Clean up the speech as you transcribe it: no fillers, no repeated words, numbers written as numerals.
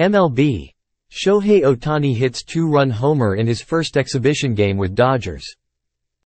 MLB. Shohei Ohtani hits two-run homer in his first exhibition game with Dodgers.